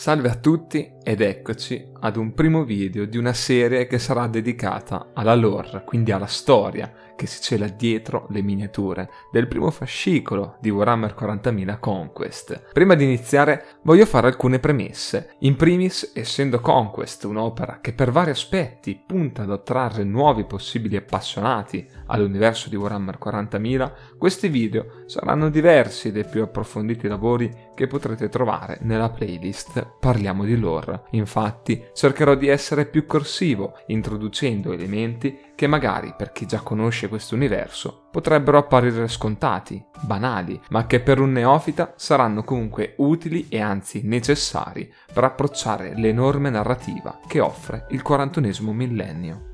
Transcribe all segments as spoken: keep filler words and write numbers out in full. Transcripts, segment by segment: Salve a tutti ed eccoci ad un primo video di una serie che sarà dedicata alla lore, quindi alla storia che si cela dietro le miniature del primo fascicolo di Warhammer quarantamila Conquest. Prima di iniziare voglio fare alcune premesse. In primis, essendo Conquest un'opera che per vari aspetti punta ad attrarre nuovi possibili appassionati all'universo di Warhammer quarantamila, questi video saranno diversi dai più approfonditi lavori che potrete trovare nella playlist Parliamo di Lore. Infatti cercherò di essere più corsivo, introducendo elementi che magari per chi già conosce questo universo potrebbero apparire scontati, banali, ma che per un neofita saranno comunque utili e anzi necessari per approcciare l'enorme narrativa che offre il quarantunesimo millennio.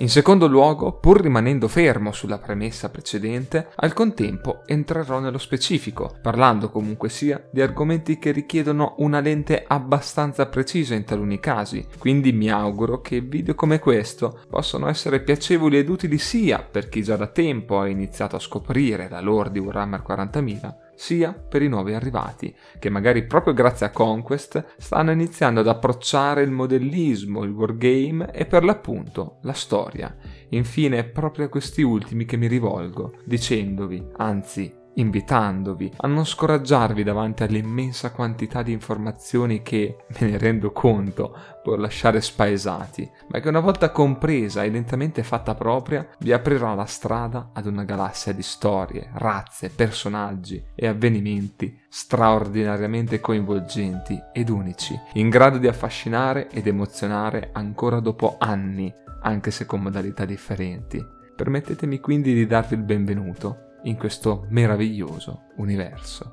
In secondo luogo, pur rimanendo fermo sulla premessa precedente, al contempo entrerò nello specifico, parlando comunque sia di argomenti che richiedono una lente abbastanza precisa in taluni casi, quindi mi auguro che video come questo possano essere piacevoli ed utili sia per chi già da tempo ha iniziato a scoprire la lore di Warhammer quarantamila, sia per i nuovi arrivati, che magari proprio grazie a Conquest stanno iniziando ad approcciare il modellismo, il wargame e per l'appunto la storia. Infine è proprio a questi ultimi che mi rivolgo, dicendovi, anzi invitandovi a non scoraggiarvi davanti all'immensa quantità di informazioni che, me ne rendo conto, può lasciare spaesati, ma che una volta compresa e lentamente fatta propria, vi aprirà la strada ad una galassia di storie, razze, personaggi e avvenimenti straordinariamente coinvolgenti ed unici, in grado di affascinare ed emozionare ancora dopo anni, anche se con modalità differenti. Permettetemi quindi di darvi il benvenuto in questo meraviglioso universo.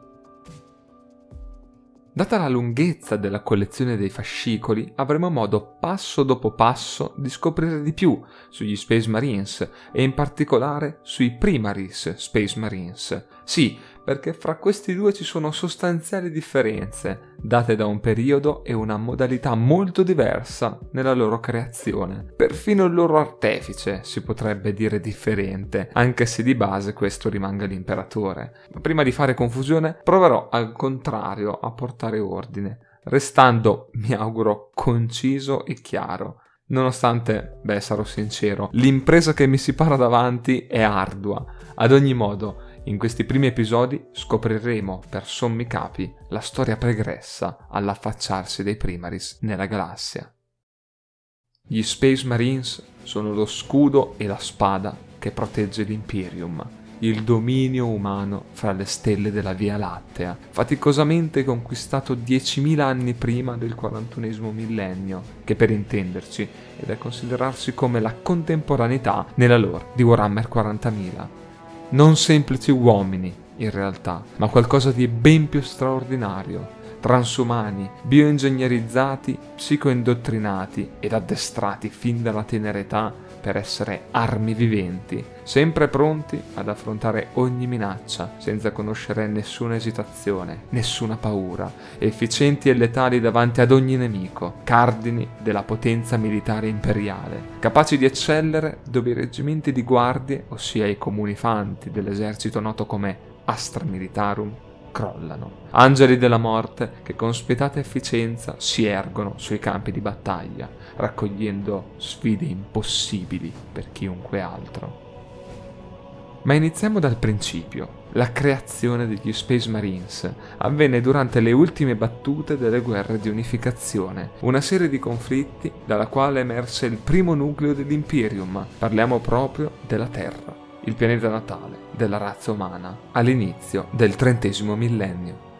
Data la lunghezza della collezione dei fascicoli, avremo modo passo dopo passo di scoprire di più sugli Space Marines e in particolare sui Primaris Space Marines. Sì, perché fra questi due ci sono sostanziali differenze, date da un periodo e una modalità molto diversa nella loro creazione. Perfino il loro artefice si potrebbe dire differente, anche se di base questo rimanga l'imperatore. Ma prima di fare confusione, proverò al contrario a portare ordine, restando, mi auguro, conciso e chiaro. Nonostante, beh, sarò sincero, l'impresa che mi si para davanti è ardua. Ad ogni modo, in questi primi episodi scopriremo, per sommi capi, la storia pregressa all'affacciarsi dei Primaris nella galassia. Gli Space Marines sono lo scudo e la spada che protegge l'Imperium, il dominio umano fra le stelle della Via Lattea, faticosamente conquistato diecimila anni prima del quarantunesimo millennio, che per intenderci è da considerarsi come la contemporaneità nella lore di Warhammer quarantamila. Non semplici uomini, in realtà, ma qualcosa di ben più straordinario. Transumani, bioingegnerizzati, psicoindottrinati ed addestrati fin dalla tenera età per essere armi viventi, sempre pronti ad affrontare ogni minaccia senza conoscere nessuna esitazione, nessuna paura, efficienti e letali davanti ad ogni nemico, cardini della potenza militare imperiale, capaci di eccellere dove i reggimenti di guardie, ossia i comunifanti dell'esercito noto come Astra Militarum, crollano. Angeli della morte che con spietata efficienza si ergono sui campi di battaglia, raccogliendo sfide impossibili per chiunque altro. Ma iniziamo dal principio. La creazione degli Space Marines avvenne durante le ultime battute delle guerre di unificazione, una serie di conflitti dalla quale emerse il primo nucleo dell'Imperium. Parliamo proprio della Terra, il pianeta natale della razza umana, all'inizio del trentesimo millennio.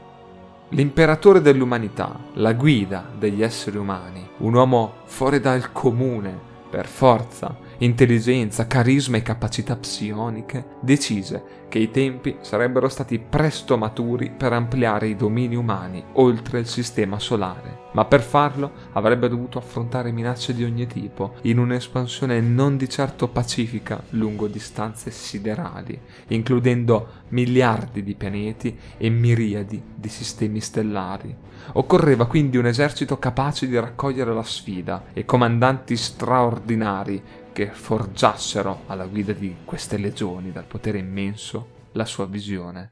L'imperatore dell'umanità, la guida degli esseri umani, un uomo fuori dal comune per forza, intelligenza, carisma e capacità psioniche, decise che i tempi sarebbero stati presto maturi per ampliare i domini umani oltre il sistema solare, ma per farlo avrebbe dovuto affrontare minacce di ogni tipo in un'espansione non di certo pacifica lungo distanze siderali, includendo miliardi di pianeti e miriadi di sistemi stellari. Occorreva quindi un esercito capace di raccogliere la sfida e comandanti straordinari che forgiassero alla guida di queste legioni dal potere immenso la sua visione.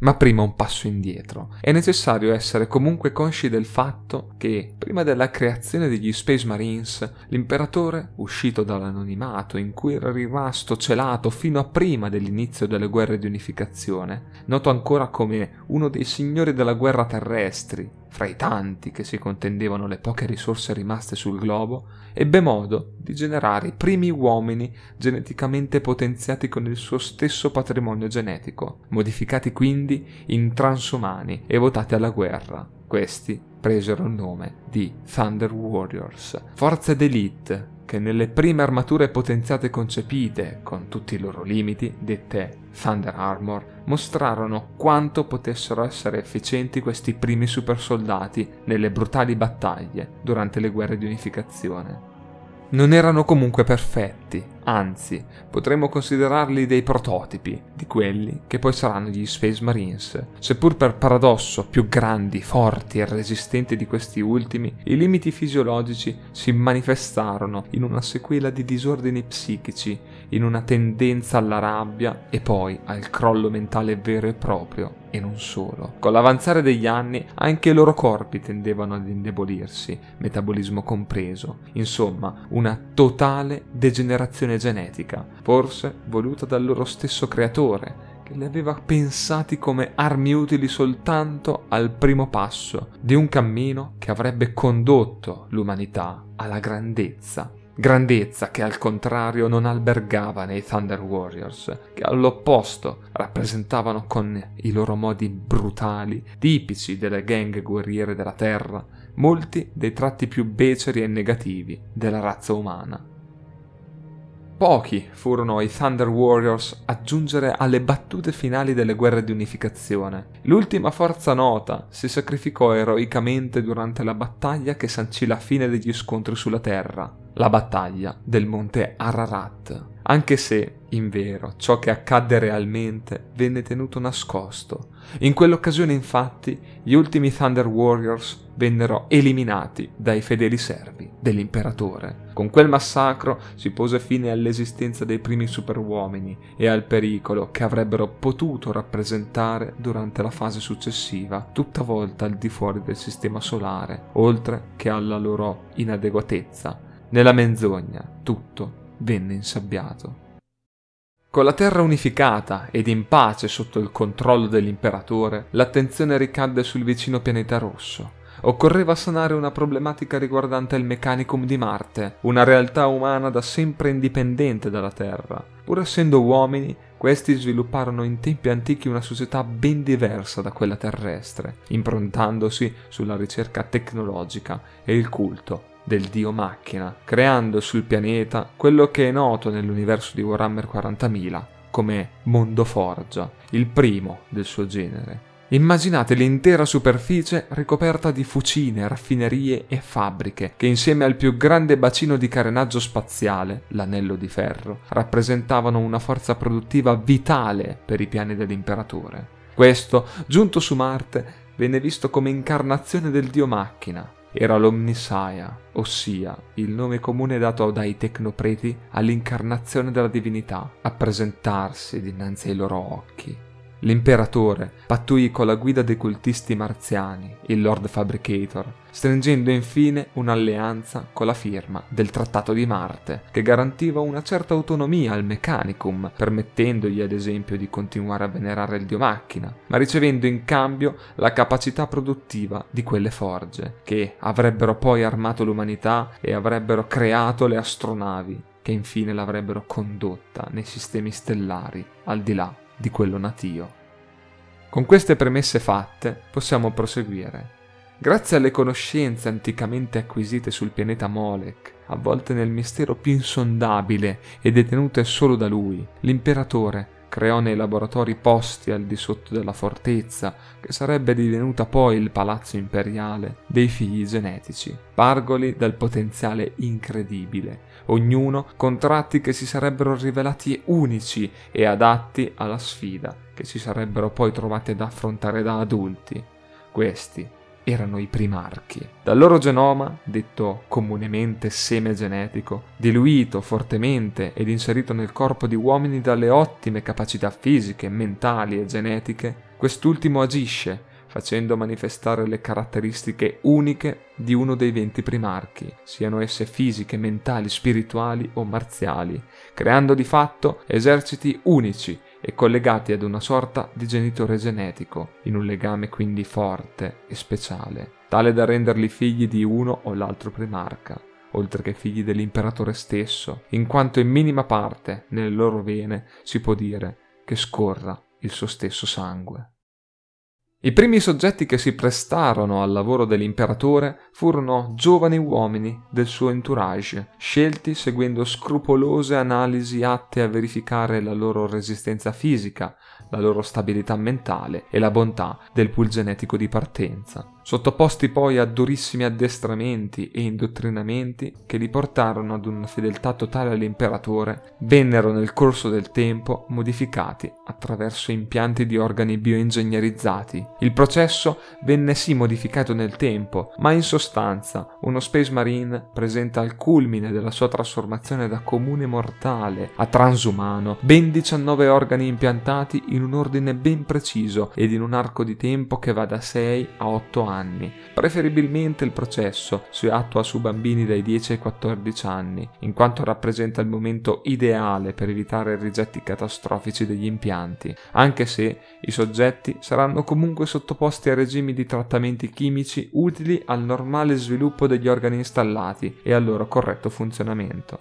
Ma prima un passo indietro. È necessario essere comunque consci del fatto che, prima della creazione degli Space Marines, l'imperatore, uscito dall'anonimato in cui era rimasto celato fino a prima dell'inizio delle guerre di unificazione, noto ancora come uno dei signori della guerra terrestri, fra i tanti che si contendevano le poche risorse rimaste sul globo, ebbe modo di generare i primi uomini geneticamente potenziati con il suo stesso patrimonio genetico, modificati quindi in transumani e votati alla guerra. Questi presero il nome di Thunder Warriors, forze d'élite che nelle prime armature potenziate concepite, con tutti i loro limiti, dette Thunder Armor, mostrarono quanto potessero essere efficienti questi primi supersoldati nelle brutali battaglie durante le guerre di unificazione. Non erano comunque perfetti, anzi, potremmo considerarli dei prototipi di quelli che poi saranno gli Space Marines. Seppur per paradosso più grandi, forti e resistenti di questi ultimi, i limiti fisiologici si manifestarono in una sequela di disordini psichici, in una tendenza alla rabbia e poi al crollo mentale vero e proprio, e non solo. Con l'avanzare degli anni anche i loro corpi tendevano ad indebolirsi, metabolismo compreso. Insomma, una totale degenerazione genetica, forse voluta dal loro stesso creatore, che li aveva pensati come armi utili soltanto al primo passo di un cammino che avrebbe condotto l'umanità alla grandezza. Grandezza che al contrario non albergava nei Thunder Warriors, che all'opposto rappresentavano con i loro modi brutali, tipici delle gang guerriere della Terra, molti dei tratti più beceri e negativi della razza umana. Pochi furono i Thunder Warriors a giungere alle battute finali delle guerre di unificazione. L'ultima forza nota si sacrificò eroicamente durante la battaglia che sancì la fine degli scontri sulla Terra, la battaglia del monte Ararat. Anche se, invero, ciò che accadde realmente venne tenuto nascosto. In quell'occasione, infatti, gli ultimi Thunder Warriors vennero eliminati dai fedeli servi dell'imperatore. Con quel massacro si pose fine all'esistenza dei primi superuomini e al pericolo che avrebbero potuto rappresentare durante la fase successiva, tutta volta al di fuori del sistema solare, oltre che alla loro inadeguatezza. Nella menzogna tutto venne insabbiato. Con la terra unificata ed in pace sotto il controllo dell'imperatore, l'attenzione ricadde sul vicino pianeta rosso. Occorreva sanare una problematica riguardante il Meccanicum di Marte, una realtà umana da sempre indipendente dalla Terra. Pur essendo uomini, questi svilupparono in tempi antichi una società ben diversa da quella terrestre, improntandosi sulla ricerca tecnologica e il culto del Dio Macchina, creando sul pianeta quello che è noto nell'universo di Warhammer quarantamila come Mondo Forgia, il primo del suo genere. Immaginate l'intera superficie ricoperta di fucine, raffinerie e fabbriche che insieme al più grande bacino di carenaggio spaziale, l'anello di ferro, rappresentavano una forza produttiva vitale per i piani dell'imperatore. Questo, giunto su Marte, venne visto come incarnazione del Dio Macchina. Era l'Omnisaia, ossia il nome comune dato dai tecnopreti all'incarnazione della divinità, a presentarsi dinanzi ai loro occhi. L'imperatore pattuì con la guida dei cultisti marziani, il Lord Fabricator, stringendo infine un'alleanza con la firma del Trattato di Marte, che garantiva una certa autonomia al Meccanicum, permettendogli ad esempio di continuare a venerare il Dio Macchina, ma ricevendo in cambio la capacità produttiva di quelle forge, che avrebbero poi armato l'umanità e avrebbero creato le astronavi, che infine l'avrebbero condotta nei sistemi stellari, al di là di quello natio. Con queste premesse fatte possiamo proseguire. Grazie alle conoscenze anticamente acquisite sul pianeta Molech, avvolte nel mistero più insondabile e detenute solo da lui, l'imperatore creò nei laboratori posti al di sotto della fortezza, che sarebbe divenuta poi il Palazzo Imperiale, dei figli genetici, pargoli dal potenziale incredibile, ognuno con tratti che si sarebbero rivelati unici e adatti alla sfida, che si sarebbero poi trovati ad affrontare da adulti. Questi erano i Primarchi. Dal loro genoma, detto comunemente seme genetico, diluito fortemente ed inserito nel corpo di uomini dalle ottime capacità fisiche, mentali e genetiche, Quest'ultimo agisce, facendo manifestare le caratteristiche uniche di uno dei venti primarchi, siano esse fisiche, mentali, spirituali o marziali, creando di fatto eserciti unici e collegati ad una sorta di genitore genetico, in un legame quindi forte e speciale, tale da renderli figli di uno o l'altro primarca, oltre che figli dell'imperatore stesso, in quanto in minima parte, nelle loro vene, si può dire che scorra il suo stesso sangue. I primi soggetti che si prestarono al lavoro dell'imperatore furono giovani uomini del suo entourage, scelti seguendo scrupolose analisi atte a verificare la loro resistenza fisica, la loro stabilità mentale e la bontà del pool genetico di partenza, sottoposti poi a durissimi addestramenti e indottrinamenti che li portarono ad una fedeltà totale all'imperatore, vennero nel corso del tempo modificati attraverso impianti di organi bioingegnerizzati. Il processo venne sì modificato nel tempo, ma in sostanza uno Space Marine presenta al culmine della sua trasformazione da comune mortale a transumano ben diciannove organi impiantati in un ordine ben preciso ed in un arco di tempo che va da sei a otto anni. Preferibilmente il processo si attua su bambini dai dieci ai quattordici anni, in quanto rappresenta il momento ideale per evitare rigetti catastrofici degli impianti, anche se i soggetti saranno comunque sottoposti a regimi di trattamenti chimici utili al normale sviluppo degli organi installati e al loro corretto funzionamento.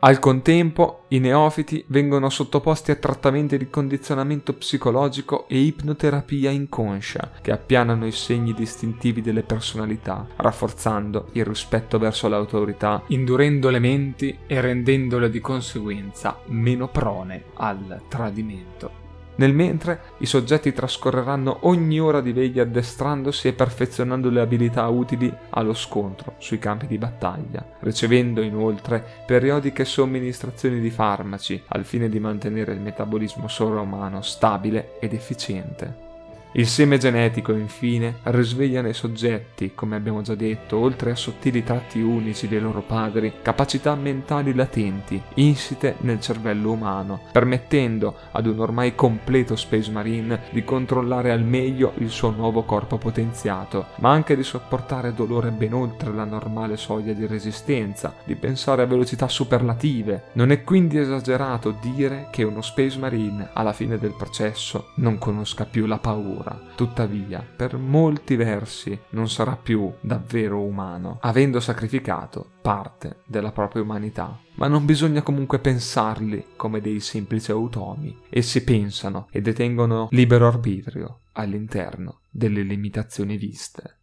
Al contempo, i neofiti vengono sottoposti a trattamenti di condizionamento psicologico e ipnoterapia inconscia, che appianano i segni distintivi delle personalità, rafforzando il rispetto verso l'autorità, indurendo le menti e rendendole di conseguenza meno prone al tradimento. Nel mentre, i soggetti trascorreranno ogni ora di veglia addestrandosi e perfezionando le abilità utili allo scontro sui campi di battaglia, ricevendo inoltre periodiche somministrazioni di farmaci al fine di mantenere il metabolismo sovrumano stabile ed efficiente. Il seme genetico, infine, risveglia nei soggetti, come abbiamo già detto, oltre a sottili tratti unici dei loro padri, capacità mentali latenti, insite nel cervello umano, permettendo ad un ormai completo Space Marine di controllare al meglio il suo nuovo corpo potenziato, ma anche di sopportare dolore ben oltre la normale soglia di resistenza, di pensare a velocità superlative. Non è quindi esagerato dire che uno Space Marine, alla fine del processo, non conosca più la paura. Tuttavia, per molti versi non sarà più davvero umano, avendo sacrificato parte della propria umanità. Ma non bisogna comunque pensarli come dei semplici automi. Essi pensano e detengono libero arbitrio all'interno delle limitazioni viste.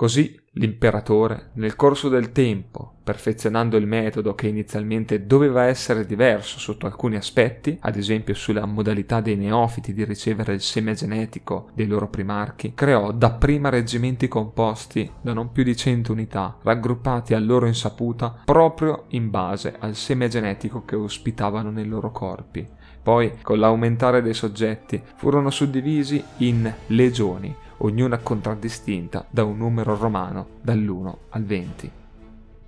Così l'imperatore, nel corso del tempo, perfezionando il metodo che inizialmente doveva essere diverso sotto alcuni aspetti, ad esempio sulla modalità dei neofiti di ricevere il seme genetico dei loro primarchi, creò dapprima reggimenti composti da non più di cento unità, raggruppati a loro insaputa proprio in base al seme genetico che ospitavano nei loro corpi. Poi, con l'aumentare dei soggetti, furono suddivisi in legioni, ognuna contraddistinta da un numero romano dall'uno al venti.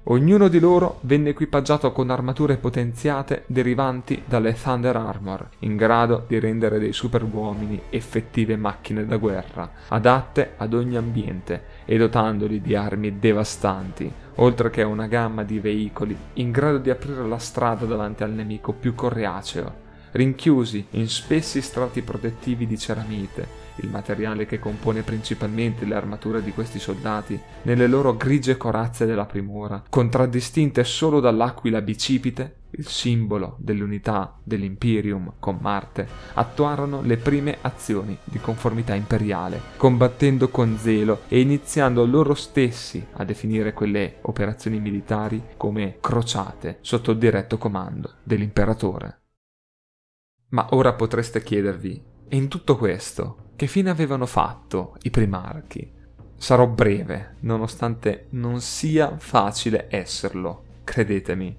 Ognuno di loro venne equipaggiato con armature potenziate derivanti dalle Thunder Armor, in grado di rendere dei superuomini effettive macchine da guerra, adatte ad ogni ambiente e dotandoli di armi devastanti, oltre che a una gamma di veicoli in grado di aprire la strada davanti al nemico più coriaceo, rinchiusi in spessi strati protettivi di ceramite, il materiale che compone principalmente le armature di questi soldati, nelle loro grigie corazze della primora, contraddistinte solo dall'aquila bicipite, il simbolo dell'unità dell'Imperium con Marte, attuarono le prime azioni di conformità imperiale, combattendo con zelo e iniziando loro stessi a definire quelle operazioni militari come crociate sotto il diretto comando dell'imperatore. Ma ora potreste chiedervi, in tutto questo, che fine avevano fatto i primarchi? Sarò breve, nonostante non sia facile esserlo, credetemi.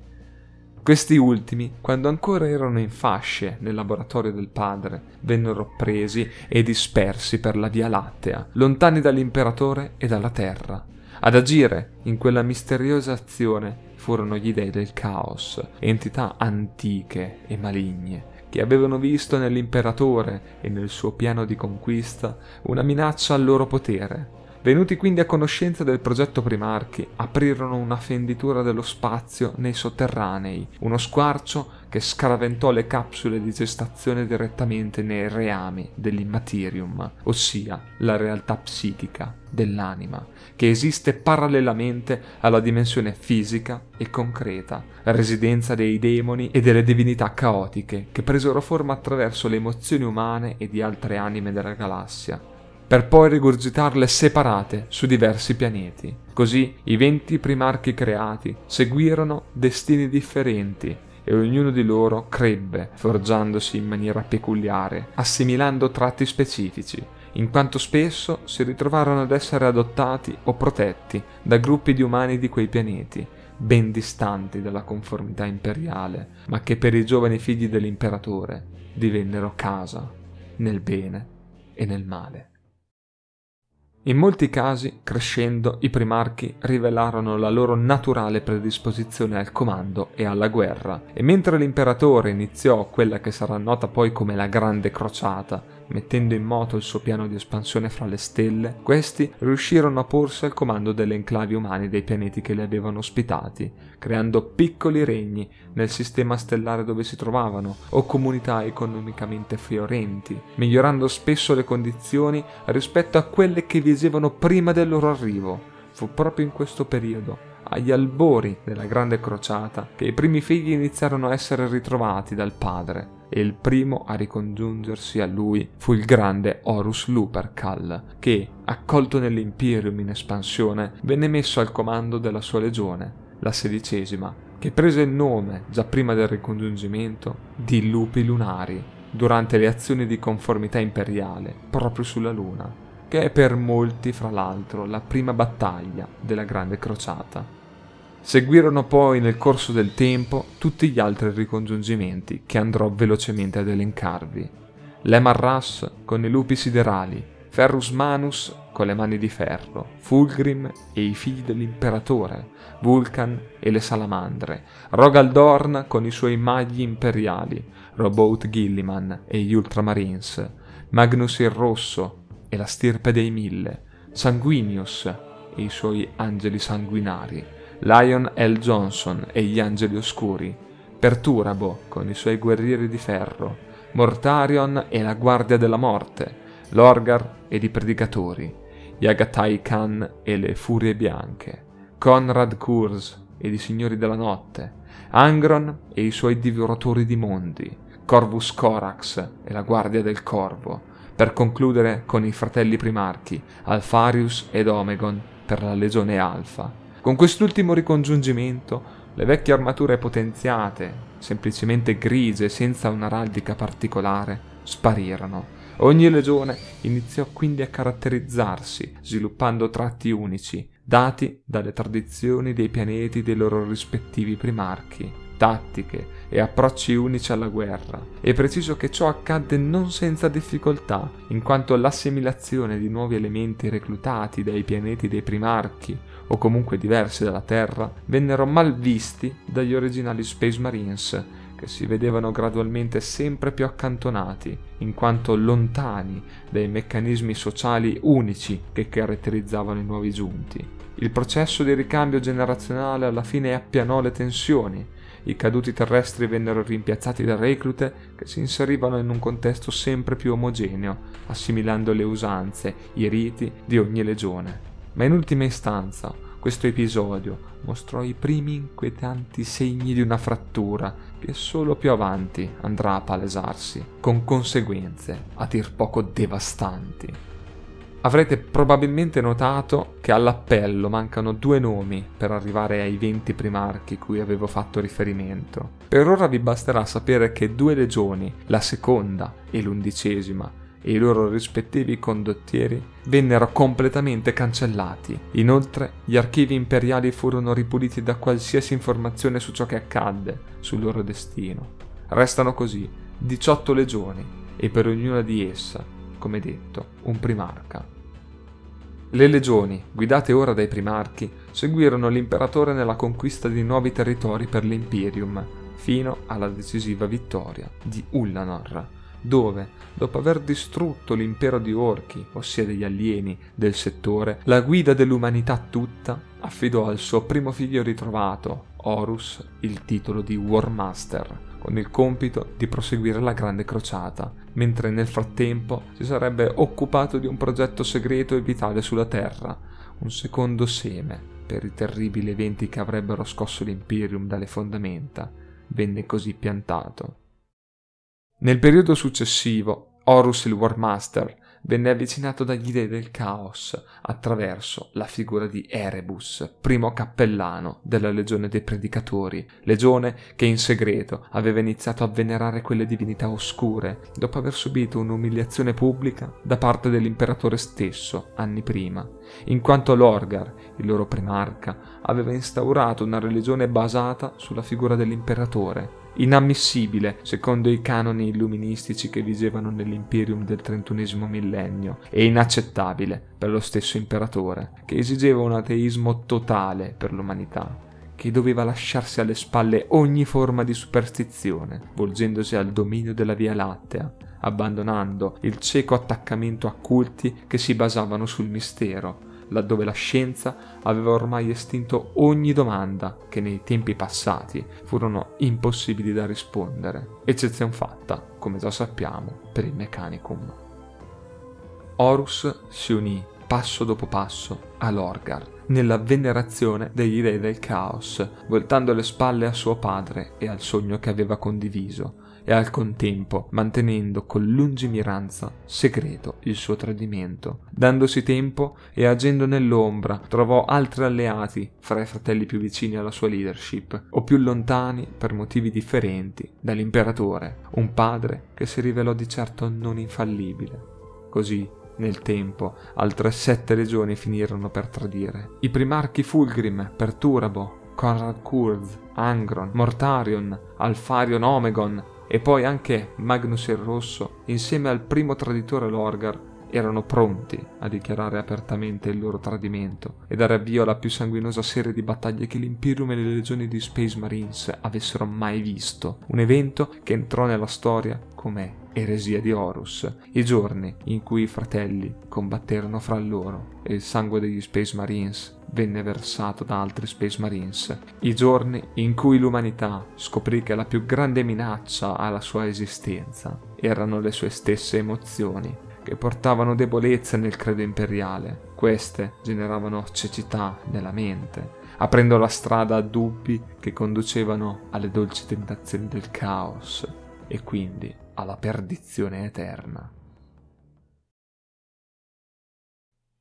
Questi ultimi, quando ancora erano in fasce nel laboratorio del padre, vennero presi e dispersi per la Via Lattea, lontani dall'imperatore e dalla Terra. Ad agire in quella misteriosa azione furono gli dei del caos, entità antiche e maligne, che avevano visto nell'imperatore e nel suo piano di conquista una minaccia al loro potere. Venuti quindi a conoscenza del progetto Primarchi, aprirono una fenditura dello spazio nei sotterranei, uno squarcio che scaraventò le capsule di gestazione direttamente nei reami dell'immaterium, ossia la realtà psichica dell'anima, che esiste parallelamente alla dimensione fisica e concreta, residenza dei demoni e delle divinità caotiche, che presero forma attraverso le emozioni umane e di altre anime della galassia, per poi rigurgitarle separate su diversi pianeti. Così i venti primarchi creati seguirono destini differenti e ognuno di loro crebbe, forgiandosi in maniera peculiare, assimilando tratti specifici, in quanto spesso si ritrovarono ad essere adottati o protetti da gruppi di umani di quei pianeti, ben distanti dalla conformità imperiale, ma che per i giovani figli dell'imperatore divennero casa, nel bene e nel male. In molti casi, crescendo, i primarchi rivelarono la loro naturale predisposizione al comando e alla guerra, e mentre l'imperatore iniziò quella che sarà nota poi come la Grande Crociata, mettendo in moto il suo piano di espansione fra le stelle, questi riuscirono a porsi al comando delle enclavi umane dei pianeti che li avevano ospitati, creando piccoli regni nel sistema stellare dove si trovavano, o comunità economicamente fiorenti, migliorando spesso le condizioni rispetto a quelle che vigevano prima del loro arrivo. Fu proprio in questo periodo, agli albori della Grande Crociata, che i primi figli iniziarono a essere ritrovati dal padre, e il primo a ricongiungersi a lui fu il grande Horus Lupercal, che, accolto nell'Imperium in espansione, venne messo al comando della sua legione, la sedicesima, che prese il nome, già prima del ricongiungimento, di Lupi Lunari, durante le azioni di conformità imperiale proprio sulla Luna, che è per molti, fra l'altro, la prima battaglia della Grande Crociata. Seguirono poi nel corso del tempo tutti gli altri ricongiungimenti che andrò velocemente ad elencarvi. Lemarras con i lupi siderali, Ferrus Manus con le mani di ferro, Fulgrim e i figli dell'imperatore, Vulcan e le salamandre, Rogaldorn con i suoi maghi imperiali, Roboute Gilliman e gli Ultramarines, Magnus il Rosso e la stirpe dei mille, Sanguinius e i suoi angeli sanguinari, Lion L. Johnson e gli Angeli Oscuri, Perturabo con i suoi guerrieri di ferro, Mortarion e la Guardia della Morte, Lorgar ed i Predicatori, Yagatai Khan e le Furie Bianche, Conrad Kurz ed i Signori della Notte, Angron e i suoi Divoratori di Mondi, Corvus Corax e la Guardia del Corvo, per concludere con i fratelli primarchi, Alpharius ed Omegon per la Legione Alfa. Con quest'ultimo ricongiungimento, le vecchie armature potenziate, semplicemente grigie senza un'araldica particolare, sparirono. Ogni legione iniziò quindi a caratterizzarsi, sviluppando tratti unici, dati dalle tradizioni dei pianeti dei loro rispettivi primarchi, tattiche e approcci unici alla guerra. È preciso che ciò accadde non senza difficoltà, in quanto l'assimilazione di nuovi elementi reclutati dai pianeti dei primarchi, o comunque diversi dalla Terra, vennero mal visti dagli originali Space Marines, che si vedevano gradualmente sempre più accantonati, in quanto lontani dai meccanismi sociali unici che caratterizzavano i nuovi giunti. Il processo di ricambio generazionale alla fine appianò le tensioni. I caduti terrestri vennero rimpiazzati da reclute che si inserivano in un contesto sempre più omogeneo, assimilando le usanze, i riti di ogni legione. Ma in ultima istanza, questo episodio mostrò i primi inquietanti segni di una frattura che solo più avanti andrà a palesarsi, con conseguenze a dir poco devastanti. Avrete probabilmente notato che all'appello mancano due nomi per arrivare ai venti primarchi cui avevo fatto riferimento. Per ora vi basterà sapere che due legioni, la seconda e l'undicesima, e i loro rispettivi condottieri vennero completamente cancellati. Inoltre, gli archivi imperiali furono ripuliti da qualsiasi informazione su ciò che accadde, sul loro destino. Restano così diciotto legioni, e per ognuna di essa, come detto, un primarca. Le legioni, guidate ora dai primarchi, seguirono l'imperatore nella conquista di nuovi territori per l'Imperium, fino alla decisiva vittoria di Ullanor, dove, dopo aver distrutto l'impero di Orchi, ossia degli alieni del settore, la guida dell'umanità tutta affidò al suo primo figlio ritrovato, Horus, il titolo di Warmaster, con il compito di proseguire la Grande Crociata, mentre nel frattempo si sarebbe occupato di un progetto segreto e vitale sulla Terra, un secondo seme per i terribili eventi che avrebbero scosso l'Imperium dalle fondamenta, venne così piantato. Nel periodo successivo, Horus il Warmaster venne avvicinato dagli dei del caos attraverso la figura di Erebus, primo cappellano della legione dei Predicatori, legione che in segreto aveva iniziato a venerare quelle divinità oscure dopo aver subito un'umiliazione pubblica da parte dell'imperatore stesso anni prima, in quanto Lorgar, il loro primarca, aveva instaurato una religione basata sulla figura dell'imperatore, inammissibile secondo i canoni illuministici che vigevano nell'Imperium del trentunesimo millennio e inaccettabile per lo stesso imperatore, che esigeva un ateismo totale per l'umanità, che doveva lasciarsi alle spalle ogni forma di superstizione, volgendosi al dominio della Via Lattea, abbandonando il cieco attaccamento a culti che si basavano sul mistero, laddove la scienza aveva ormai estinto ogni domanda che nei tempi passati furono impossibili da rispondere, eccezion fatta, come già sappiamo, per il Meccanicum. Horus si unì passo dopo passo a Lorgar nella venerazione degli dei del caos, voltando le spalle a suo padre e al sogno che aveva condiviso, e al contempo mantenendo con lungimiranza segreto il suo tradimento. Dandosi tempo e agendo nell'ombra, trovò altri alleati fra i fratelli più vicini alla sua leadership o più lontani per motivi differenti dall'imperatore, un padre che si rivelò di certo non infallibile. Così, nel tempo, altre sette legioni finirono per tradire. I primarchi Fulgrim, Perturabo, Kurz, Angron, Mortarion, Alpharion, Omegon e poi anche Magnus il Rosso, insieme al primo traditore Lorgar, erano pronti a dichiarare apertamente il loro tradimento e dare avvio alla più sanguinosa serie di battaglie che l'Imperium e le legioni di Space Marines avessero mai visto, un evento che entrò nella storia come eresia di Horus, i giorni in cui i fratelli combatterono fra loro e il sangue degli Space Marines venne versato da altri Space Marines, i giorni in cui l'umanità scoprì che la più grande minaccia alla sua esistenza erano le sue stesse emozioni, che portavano debolezza nel credo imperiale. Queste generavano cecità nella mente, aprendo la strada a dubbi che conducevano alle dolci tentazioni del caos e quindi alla perdizione eterna.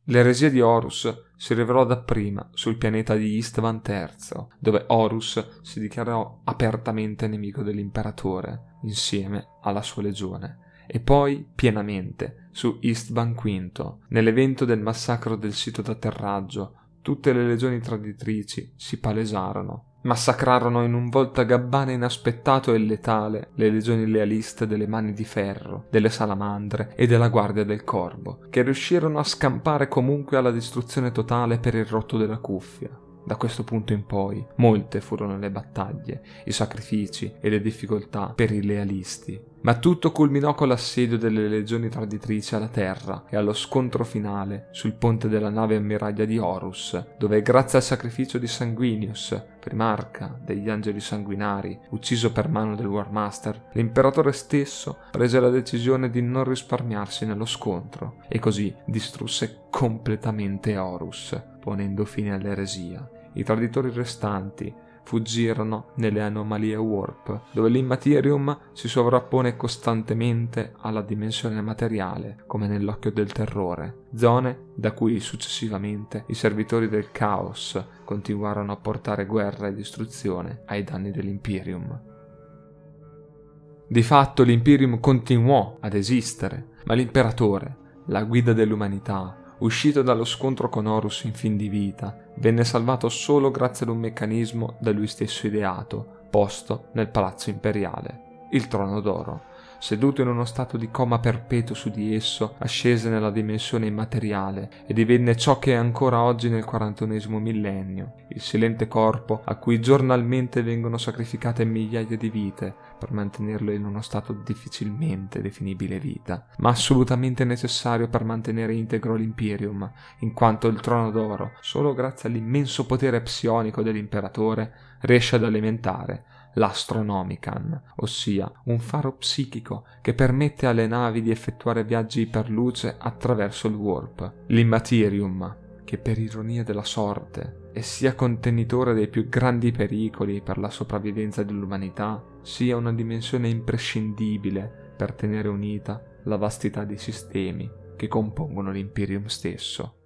L'eresia di Horus si rivelò dapprima sul pianeta di Istvan terzo, dove Horus si dichiarò apertamente nemico dell'imperatore, insieme alla sua legione, e poi pienamente su Istvan quinto. Nell'evento del massacro del sito d'atterraggio, tutte le legioni traditrici si palesarono. Massacrarono in un voltagabbana inaspettato e letale le legioni lealiste delle Mani di Ferro, delle Salamandre e della Guardia del Corvo, che riuscirono a scampare comunque alla distruzione totale per il rotto della cuffia. Da questo punto in poi, molte furono le battaglie, i sacrifici e le difficoltà per i lealisti. Ma tutto culminò con l'assedio delle legioni traditrici alla Terra e allo scontro finale sul ponte della nave ammiraglia di Horus, dove grazie al sacrificio di Sanguinius, primarca degli Angeli Sanguinari, ucciso per mano del Warmaster, l'imperatore stesso prese la decisione di non risparmiarsi nello scontro e così distrusse completamente Horus, ponendo fine all'eresia. I traditori restanti fuggirono nelle anomalie warp, dove l'immaterium si sovrappone costantemente alla dimensione materiale, come nell'occhio del terrore, zone da cui successivamente i servitori del caos continuarono a portare guerra e distruzione ai danni dell'imperium. Di fatto l'imperium continuò ad esistere, ma l'imperatore, la guida dell'umanità, uscito dallo scontro con Horus in fin di vita, venne salvato solo grazie ad un meccanismo da lui stesso ideato, posto nel Palazzo Imperiale, il Trono d'Oro, seduto in uno stato di coma perpetuo su di esso, ascese nella dimensione immateriale e divenne ciò che è ancora oggi nel quarantunesimo millennio, il silente corpo a cui giornalmente vengono sacrificate migliaia di vite per mantenerlo in uno stato difficilmente definibile vita, ma assolutamente necessario per mantenere integro l'Imperium, in quanto il Trono d'Oro, solo grazie all'immenso potere psionico dell'imperatore, riesce ad alimentare l'Astronomican, ossia un faro psichico che permette alle navi di effettuare viaggi iperluce attraverso il warp, l'Immaterium, che per ironia della sorte è sia contenitore dei più grandi pericoli per la sopravvivenza dell'umanità, sia una dimensione imprescindibile per tenere unita la vastità dei sistemi che compongono l'Imperium stesso.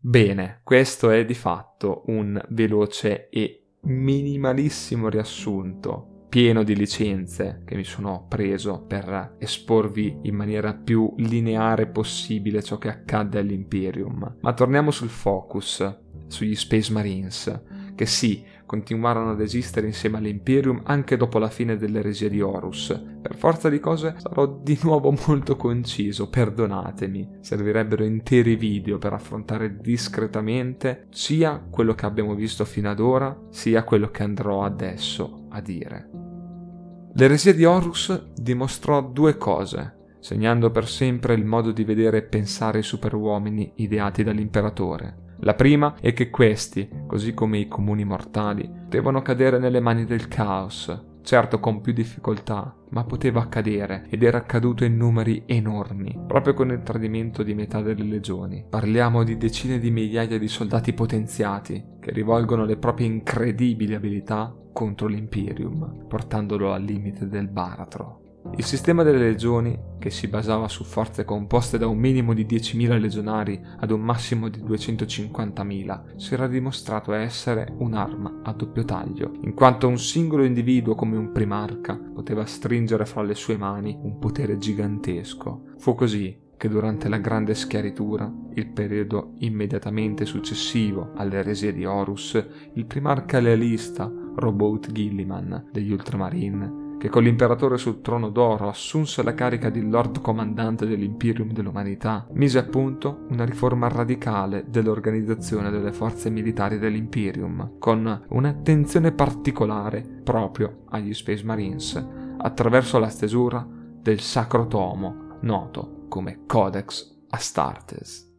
Bene, questo è di fatto un veloce e minimalissimo riassunto, pieno di licenze che mi sono preso per esporvi in maniera più lineare possibile ciò che accadde all'Imperium. Ma torniamo sul focus, sugli Space Marines, che sì, continuarono ad esistere insieme all'Imperium anche dopo la fine dell'eresia di Horus. Per forza di cose sarò di nuovo molto conciso, perdonatemi. Servirebbero interi video per affrontare discretamente sia quello che abbiamo visto fino ad ora, sia quello che andrò adesso a dire. L'eresia di Horus dimostrò due cose, segnando per sempre il modo di vedere e pensare i superuomini ideati dall'imperatore. La prima è che questi, così come i comuni mortali, potevano cadere nelle mani del caos, certo con più difficoltà, ma poteva accadere ed era accaduto in numeri enormi, proprio con il tradimento di metà delle legioni. Parliamo di decine di migliaia di soldati potenziati che rivolgono le proprie incredibili abilità contro l'Imperium, portandolo al limite del baratro. Il sistema delle legioni, che si basava su forze composte da un minimo di diecimila legionari ad un massimo di duecentocinquantamila, si era dimostrato essere un'arma a doppio taglio, in quanto un singolo individuo come un primarca poteva stringere fra le sue mani un potere gigantesco. Fu così che durante la Grande Schiaritura, il periodo immediatamente successivo all'eresia di Horus, il primarca lealista Roboute Gilliman degli Ultramarine, che con l'imperatore sul Trono d'Oro assunse la carica di Lord Comandante dell'Imperium dell'Umanità, mise a punto una riforma radicale dell'organizzazione delle forze militari dell'Imperium, con un'attenzione particolare proprio agli Space Marines, attraverso la stesura del Sacro Tomo, noto come Codex Astartes.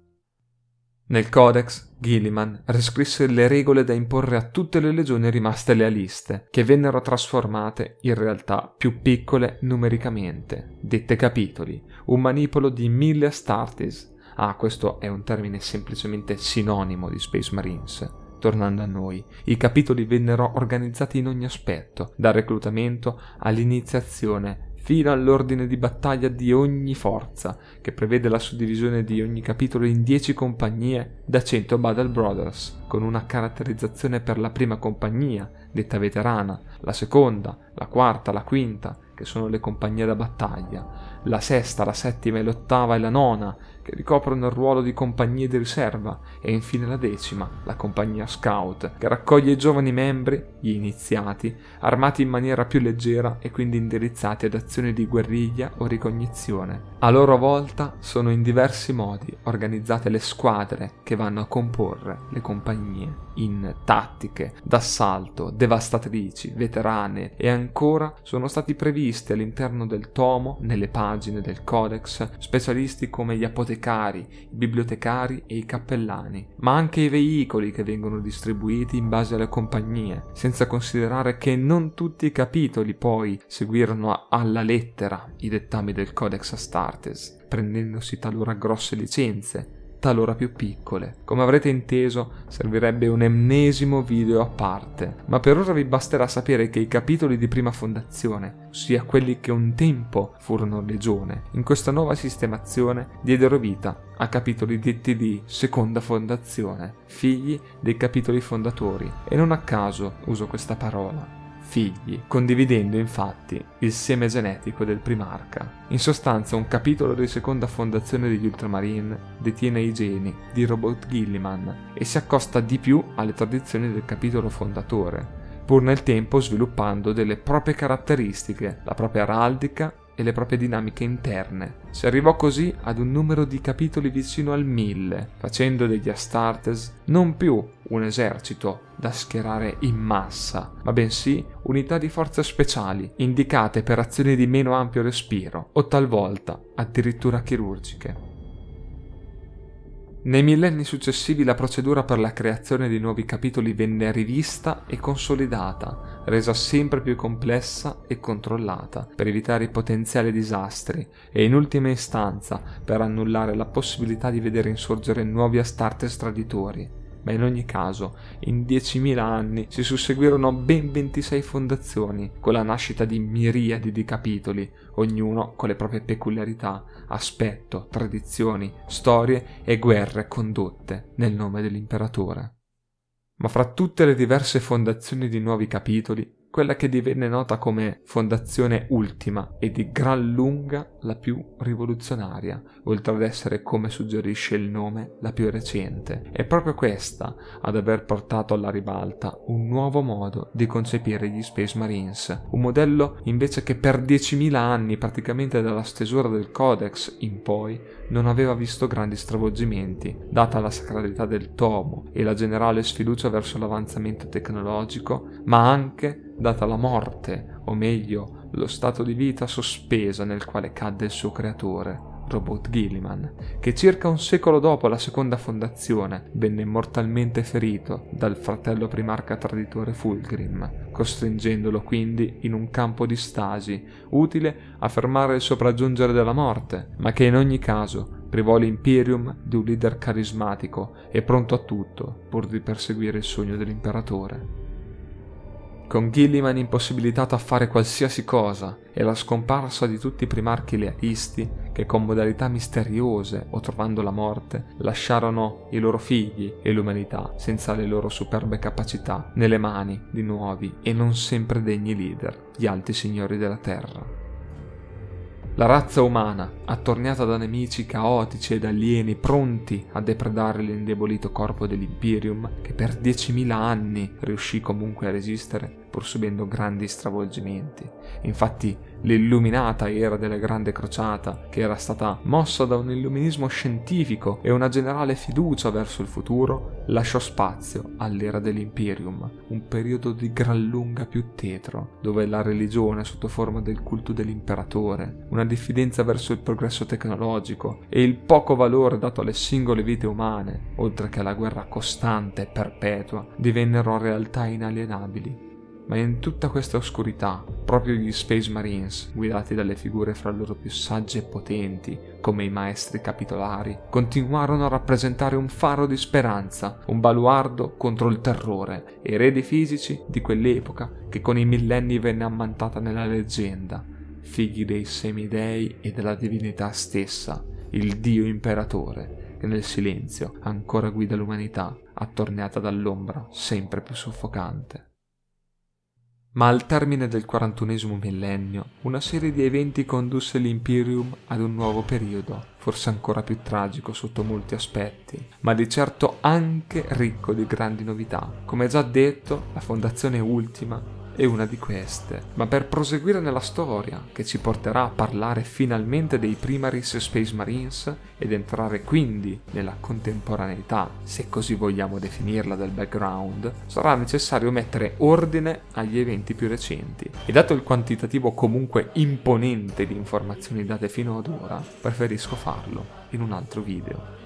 Nel Codex, Gilliman riscrisse le regole da imporre a tutte le legioni rimaste lealiste, che vennero trasformate in realtà più piccole numericamente, dette capitoli, un manipolo di mille Astartes. Ah, questo è un termine semplicemente sinonimo di Space Marines. Tornando a noi, i capitoli vennero organizzati in ogni aspetto, dal reclutamento all'iniziazione, fino all'ordine di battaglia di ogni forza, che prevede la suddivisione di ogni capitolo in dieci compagnie da cento Battle Brothers, con una caratterizzazione per la prima compagnia, detta veterana, la seconda, la quarta, la quinta, che sono le compagnie da battaglia, la sesta, la settima, l'ottava e la nona, che ricoprono il ruolo di compagnie di riserva, e infine la decima, la compagnia scout, che raccoglie i giovani membri, gli iniziati, armati in maniera più leggera e quindi indirizzati ad azioni di guerriglia o ricognizione. A loro volta sono in diversi modi organizzate le squadre che vanno a comporre le compagnie, in tattiche, d'assalto, devastatrici, veterane, e ancora sono stati previsti all'interno del tomo, nelle pagine del codex, specialisti come gli apotecari, i bibliotecari e i cappellani, ma anche i veicoli che vengono distribuiti in base alle compagnie, senza considerare che non tutti i capitoli poi seguirono alla lettera i dettami del Codex Astartes, prendendosi talora grosse licenze, talora più piccole. Come avrete inteso, servirebbe un ennesimo video a parte, ma per ora vi basterà sapere che i capitoli di prima fondazione, ossia quelli che un tempo furono legione, in questa nuova sistemazione diedero vita a capitoli detti di seconda fondazione, figli dei capitoli fondatori, e non a caso uso questa parola, figli, condividendo infatti il seme genetico del primarca. In sostanza, un capitolo di seconda fondazione degli Ultramarine detiene i geni di Roboute Gilliman e si accosta di più alle tradizioni del capitolo fondatore, pur nel tempo sviluppando delle proprie caratteristiche, la propria araldica e le proprie dinamiche interne. Si arrivò così ad un numero di capitoli vicino al mille, facendo degli Astartes non più un esercito da schierare in massa, ma bensì unità di forze speciali, indicate per azioni di meno ampio respiro, o talvolta addirittura chirurgiche. Nei millenni successivi la procedura per la creazione di nuovi capitoli venne rivista e consolidata, resa sempre più complessa e controllata, per evitare i potenziali disastri e in ultima istanza per annullare la possibilità di vedere insorgere nuovi Astartes traditori. Ma in ogni caso, in diecimila anni si susseguirono ben ventisei fondazioni, con la nascita di miriadi di capitoli, ognuno con le proprie peculiarità, aspetto, tradizioni, storie e guerre condotte nel nome dell'imperatore. Ma fra tutte le diverse fondazioni di nuovi capitoli, quella che divenne nota come fondazione ultima e di gran lunga la più rivoluzionaria, oltre ad essere, come suggerisce il nome, la più recente, è proprio questa ad aver portato alla ribalta un nuovo modo di concepire gli Space Marines, un modello invece che per diecimila anni, praticamente dalla stesura del Codex in poi, non aveva visto grandi stravolgimenti, data la sacralità del tomo e la generale sfiducia verso l'avanzamento tecnologico, ma anche data la morte, o meglio, lo stato di vita sospesa nel quale cadde il suo creatore, Roboute Gilliman, che circa un secolo dopo la seconda fondazione venne mortalmente ferito dal fratello primarca traditore Fulgrim, costringendolo quindi in un campo di stasi, utile a fermare il sopraggiungere della morte, ma che in ogni caso privò l'Imperium di un leader carismatico e pronto a tutto pur di perseguire il sogno dell'imperatore. Con Gilliman impossibilitato a fare qualsiasi cosa e la scomparsa di tutti i primarchi lealisti che con modalità misteriose o trovando la morte lasciarono i loro figli e l'umanità senza le loro superbe capacità nelle mani di nuovi e non sempre degni leader, gli alti signori della terra. La razza umana, attorniata da nemici caotici ed alieni pronti a depredare l'indebolito corpo dell'Imperium, che per diecimila anni riuscì comunque a resistere, pur subendo grandi stravolgimenti. Infatti, l'illuminata era della Grande Crociata, che era stata mossa da un illuminismo scientifico e una generale fiducia verso il futuro, lasciò spazio all'era dell'Imperium, un periodo di gran lunga più tetro, dove la religione sotto forma del culto dell'imperatore, una diffidenza verso il progresso tecnologico e il poco valore dato alle singole vite umane, oltre che alla guerra costante e perpetua, divennero realtà inalienabili. Ma in tutta questa oscurità, proprio gli Space Marines, guidati dalle figure fra loro più sagge e potenti, come i maestri capitolari, continuarono a rappresentare un faro di speranza, un baluardo contro il terrore, eredi fisici di quell'epoca che con i millenni venne ammantata nella leggenda, figli dei semidei e della divinità stessa, il Dio Imperatore, che nel silenzio ancora guida l'umanità, attorniata dall'ombra sempre più soffocante. Ma al termine del quarantunesimo millennio, una serie di eventi condusse l'Imperium ad un nuovo periodo, forse ancora più tragico sotto molti aspetti, ma di certo anche ricco di grandi novità. Come già detto, la fondazione ultima è una di queste. Ma per proseguire nella storia, che ci porterà a parlare finalmente dei Primaris Space Marines ed entrare quindi nella contemporaneità, se così vogliamo definirla, del background, sarà necessario mettere ordine agli eventi più recenti. E dato il quantitativo comunque imponente di informazioni date fino ad ora, preferisco farlo in un altro video.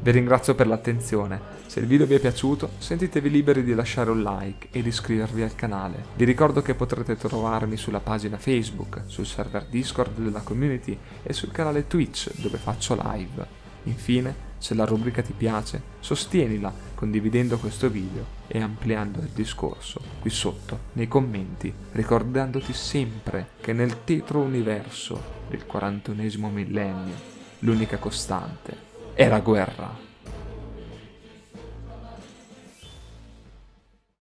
Vi ringrazio per l'attenzione, se il video vi è piaciuto sentitevi liberi di lasciare un like e di iscrivervi al canale. Vi ricordo che potrete trovarmi sulla pagina Facebook, sul server Discord della community e sul canale Twitch dove faccio live. Infine, se la rubrica ti piace, sostienila condividendo questo video e ampliando il discorso qui sotto nei commenti, ricordandoti sempre che nel tetro universo del quarantunesimo millennio l'unica costante è la guerra.